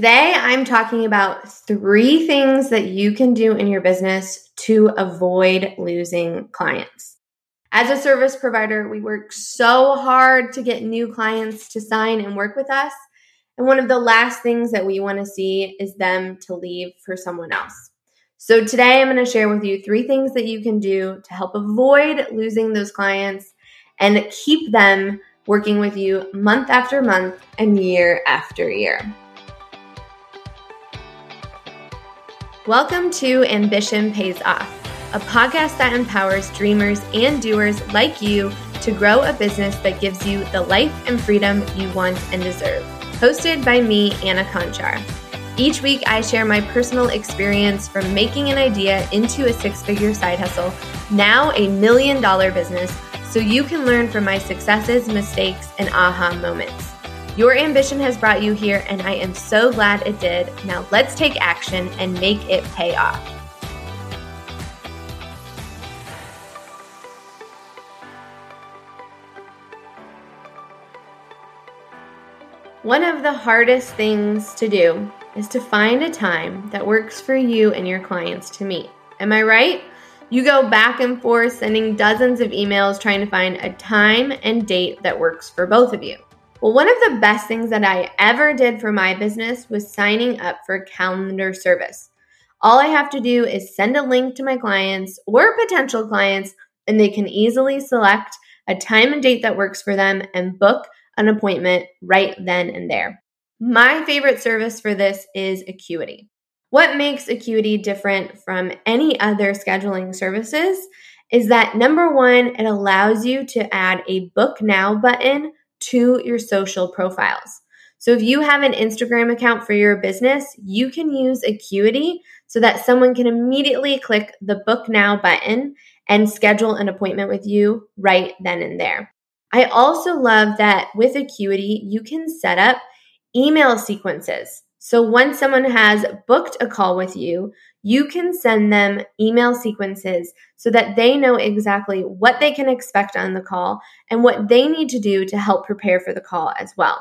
Today, I'm talking about 3 things that you can do in your business to avoid losing clients. As a service provider, we work so hard to get new clients to sign and work with us. And one of the last things that we want to see is them to leave for someone else. So today, I'm going to share with you 3 things that you can do to help avoid losing those clients and keep them working with you month after month and year after year. Welcome to Ambition Pays Off, a podcast that empowers dreamers and doers like you to grow a business that gives you the life and freedom you want and deserve. Hosted by me, Anna Conchar. Each week, I share my personal experience from making an idea into a 6-figure side hustle, now a $1 million business, so you can learn from my successes, mistakes, and aha moments. Your ambition has brought you here, and I am so glad it did. Now let's take action and make it pay off. One of the hardest things to do is to find a time that works for you and your clients to meet. Am I right? You go back and forth sending dozens of emails trying to find a time and date that works for both of you. Well, one of the best things that I ever did for my business was signing up for calendar service. All I have to do is send a link to my clients or potential clients, and they can easily select a time and date that works for them and book an appointment right then and there. My favorite service for this is Acuity. What makes Acuity different from any other scheduling services is that, number one, it allows you to add a book now button to your social profiles. So if you have an Instagram account for your business, you can use Acuity so that someone can immediately click the book now button and schedule an appointment with you right then and there. I also love that with Acuity, you can set up email sequences. So once someone has booked a call with you, you can send them email sequences so that they know exactly what they can expect on the call and what they need to do to help prepare for the call as well.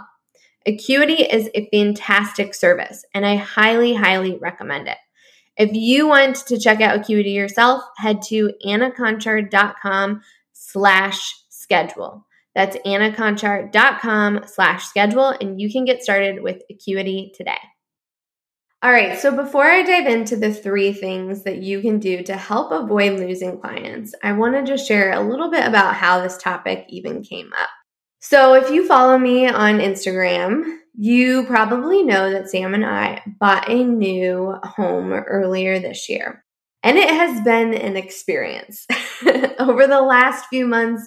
Acuity is a fantastic service, and I highly, highly recommend it. If you want to check out Acuity yourself, head to annaconchar.com/schedule. That's annaconchar.com/schedule, and you can get started with Acuity today. All right, so before I dive into the 3 things that you can do to help avoid losing clients, I want to just share a little bit about how this topic even came up. So if you follow me on Instagram, you probably know that Sam and I bought a new home earlier this year, and it has been an experience. Over the last few months,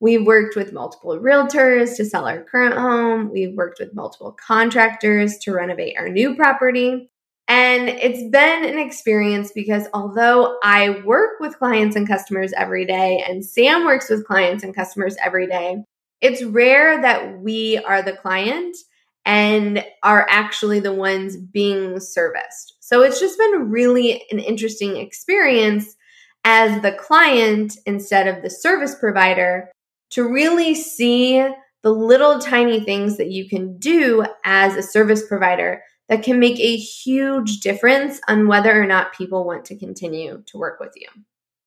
we've worked with multiple realtors to sell our current home. We've worked with multiple contractors to renovate our new property. And it's been an experience because although I work with clients and customers every day and Sam works with clients and customers every day, it's rare that we are the client and are actually the ones being serviced. So it's just been really an interesting experience as the client instead of the service provider, to really see the little tiny things that you can do as a service provider that can make a huge difference on whether or not people want to continue to work with you.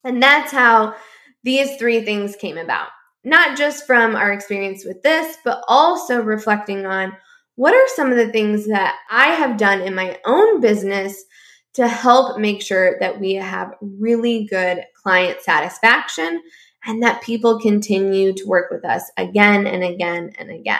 And that's how these 3 things came about, not just from our experience with this, but also reflecting on what are some of the things that I have done in my own business to help make sure that we have really good client satisfaction and that people continue to work with us again and again and again.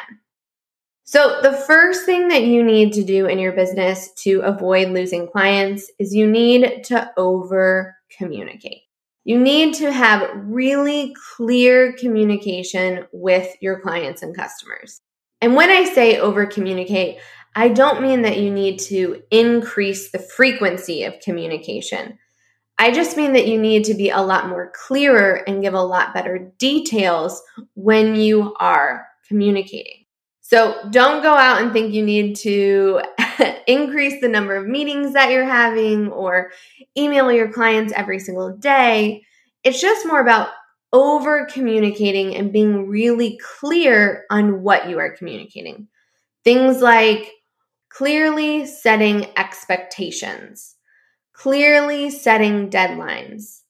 So the first thing that you need to do in your business to avoid losing clients is you need to over-communicate. You need to have really clear communication with your clients and customers. And when I say over-communicate, I don't mean that you need to increase the frequency of communication. I just mean that you need to be a lot more clearer and give a lot better details when you are communicating. So don't go out and think you need to increase the number of meetings that you're having or email your clients every single day. It's just more about over-communicating and being really clear on what you are communicating. Things like, Clearly setting expectations, clearly setting deadlines,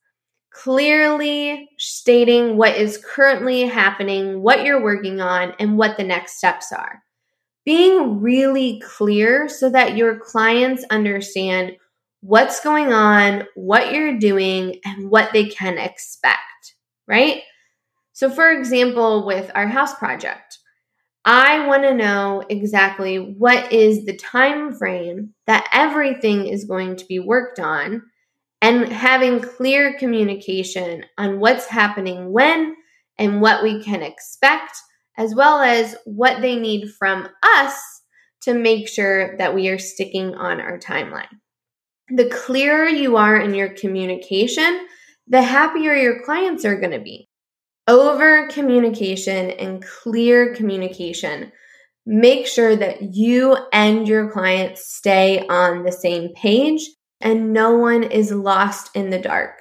clearly stating what is currently happening, what you're working on, and what the next steps are. Being really clear so that your clients understand what's going on, what you're doing, and what they can expect, right? So for example, with our house project, I want to know exactly what is the time frame that everything is going to be worked on, and having clear communication on what's happening when and what we can expect, as well as what they need from us to make sure that we are sticking on our timeline. The clearer you are in your communication, the happier your clients are going to be. Over communication and clear communication. Make sure that you and your clients stay on the same page and no one is lost in the dark.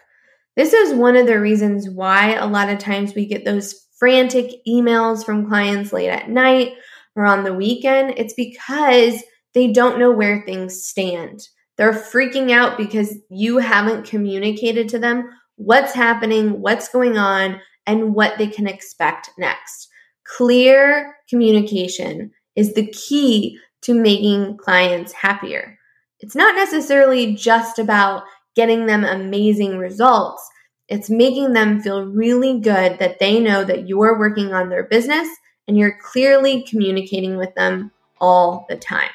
This is one of the reasons why a lot of times we get those frantic emails from clients late at night or on the weekend. It's because they don't know where things stand. They're freaking out because you haven't communicated to them what's happening, what's going on, and what they can expect next. Clear communication is the key to making clients happier. It's not necessarily just about getting them amazing results. It's making them feel really good that they know that you're working on their business and you're clearly communicating with them all the time.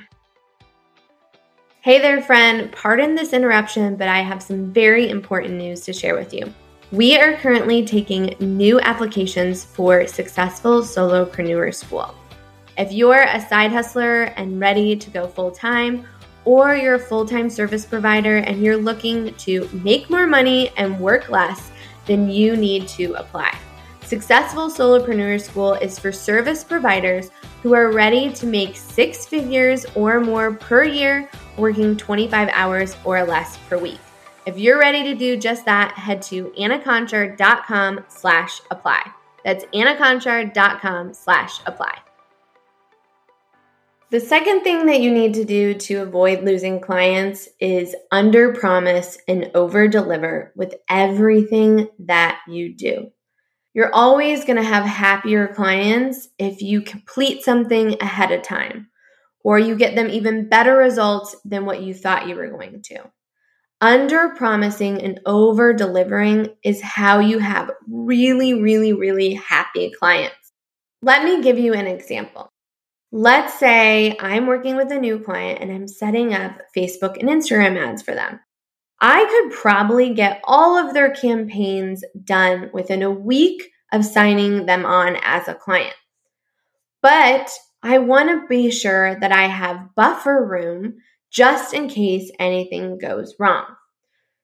Hey there, friend. Pardon this interruption, but I have some very important news to share with you. We are currently taking new applications for Successful Solopreneur School. If you're a side hustler and ready to go full-time, or you're a full-time service provider and you're looking to make more money and work less, then you need to apply. Successful Solopreneur School is for service providers who are ready to make 6 figures or more per year, working 25 hours or less per week. If you're ready to do just that, head to annaconchar.com/apply. That's annaconchar.com/apply. The second thing that you need to do to avoid losing clients is underpromise and overdeliver with everything that you do. You're always going to have happier clients if you complete something ahead of time, or you get them even better results than what you thought you were going to. Under-promising and over-delivering is how you have really happy clients. Let me give you an example. Let's say I'm working with a new client and I'm setting up Facebook and Instagram ads for them. I could probably get all of their campaigns done within a week of signing them on as a client. But I want to be sure that I have buffer room just in case anything goes wrong.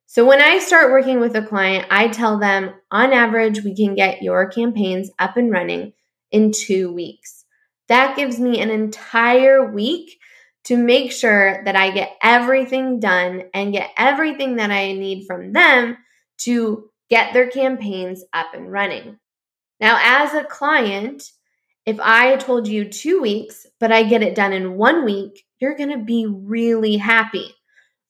So when I start working with a client, I tell them, on average, we can get your campaigns up and running in 2 weeks. That gives me an entire week to make sure that I get everything done and get everything that I need from them to get their campaigns up and running. Now, as a client, if I told you 2 weeks, but I get it done in 1 week, you're going to be really happy.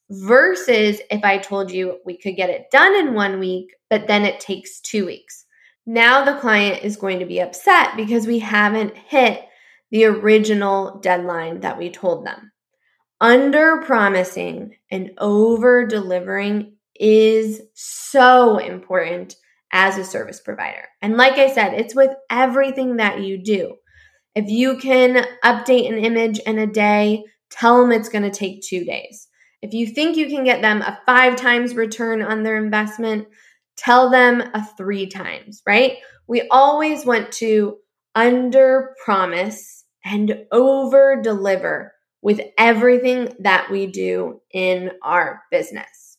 Versus if I told you we could get it done in 1 week, but then it takes 2 weeks. Now the client is going to be upset because we haven't hit the original deadline that we told them. Under-promising and over-delivering is so important as a service provider. And like I said, it's with everything that you do. If you can update an image in a day, tell them it's going to take 2 days. If you think you can get them a 5 times return on their investment, tell them a 3 times, right? We always want to under-promise and over-deliver with everything that we do in our business.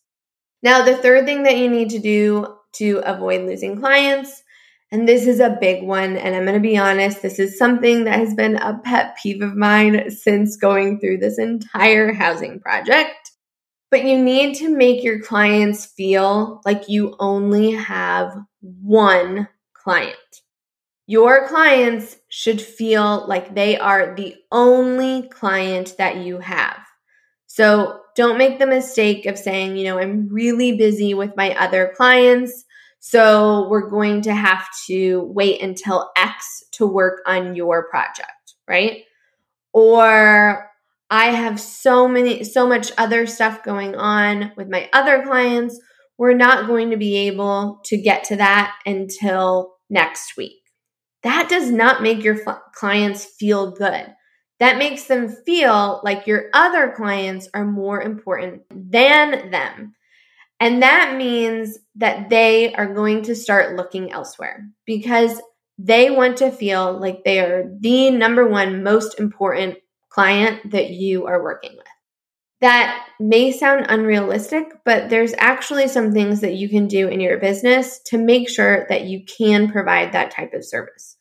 Now, the third thing that you need to do to avoid losing clients, and this is a big one, and I'm going to be honest, this is something that has been a pet peeve of mine since going through this entire housing project, but you need to make your clients feel like you only have one client. Your clients should feel like they are the only client that you have. So don't make the mistake of saying, I'm really busy with my other clients, so we're going to have to wait until X to work on your project, right? Or I have so much other stuff going on with my other clients, we're not going to be able to get to that until next week. That does not make your clients feel good. That makes them feel like your other clients are more important than them. And that means that they are going to start looking elsewhere because they want to feel like they are the number one most important client that you are working with. That may sound unrealistic, but there's actually some things that you can do in your business to make sure that you can provide that type of service.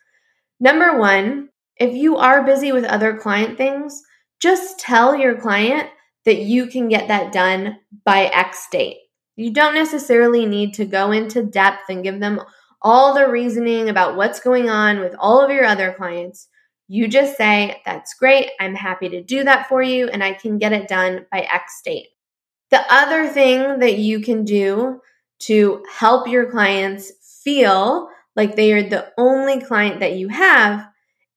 Number one, if you are busy with other client things, just tell your client that you can get that done by X date. You don't necessarily need to go into depth and give them all the reasoning about what's going on with all of your other clients. You just say, that's great, I'm happy to do that for you, and I can get it done by X date. The other thing that you can do to help your clients feel like they are the only client that you have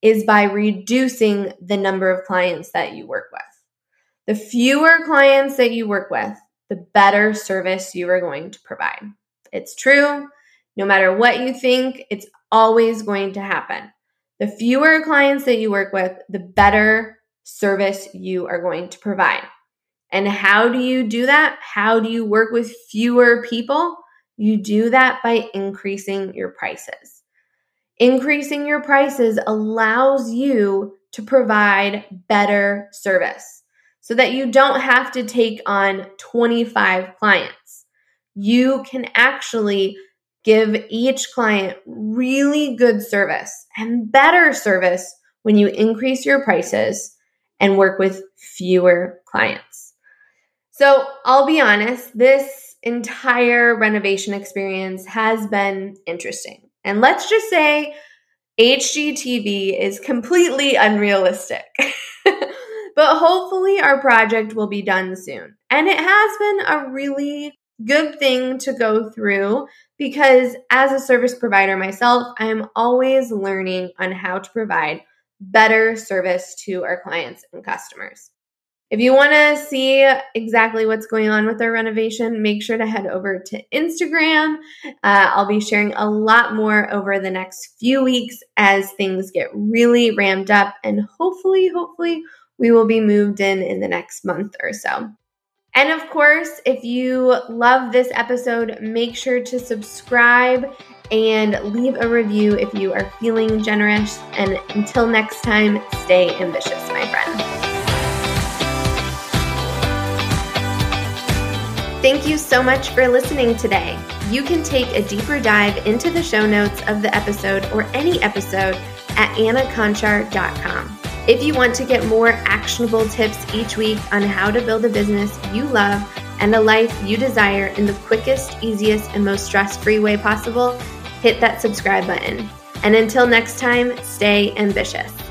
is by reducing the number of clients that you work with. The fewer clients that you work with, the better service you are going to provide. It's true. No matter what you think, it's always going to happen. The fewer clients that you work with, the better service you are going to provide. And how do you do that? How do you work with fewer people? You do that by increasing your prices. Increasing your prices allows you to provide better service so that you don't have to take on 25 clients. You can actually give each client really good service and better service when you increase your prices and work with fewer clients. So I'll be honest, this entire renovation experience has been interesting. And let's just say HGTV is completely unrealistic. But hopefully our project will be done soon. And it has been a really good thing to go through because as a service provider myself, I am always learning on how to provide better service to our clients and customers. If you want to see exactly what's going on with our renovation, make sure to head over to Instagram. I'll be sharing a lot more over the next few weeks as things get really ramped up and hopefully we will be moved in the next month or so. And of course, if you love this episode, make sure to subscribe and leave a review if you are feeling generous. And until next time, stay ambitious, my friend. Thank you so much for listening today. You can take a deeper dive into the show notes of the episode or any episode at annaconchar.com. If you want to get more actionable tips each week on how to build a business you love and a life you desire in the quickest, easiest, and most stress-free way possible, hit that subscribe button. And until next time, stay ambitious.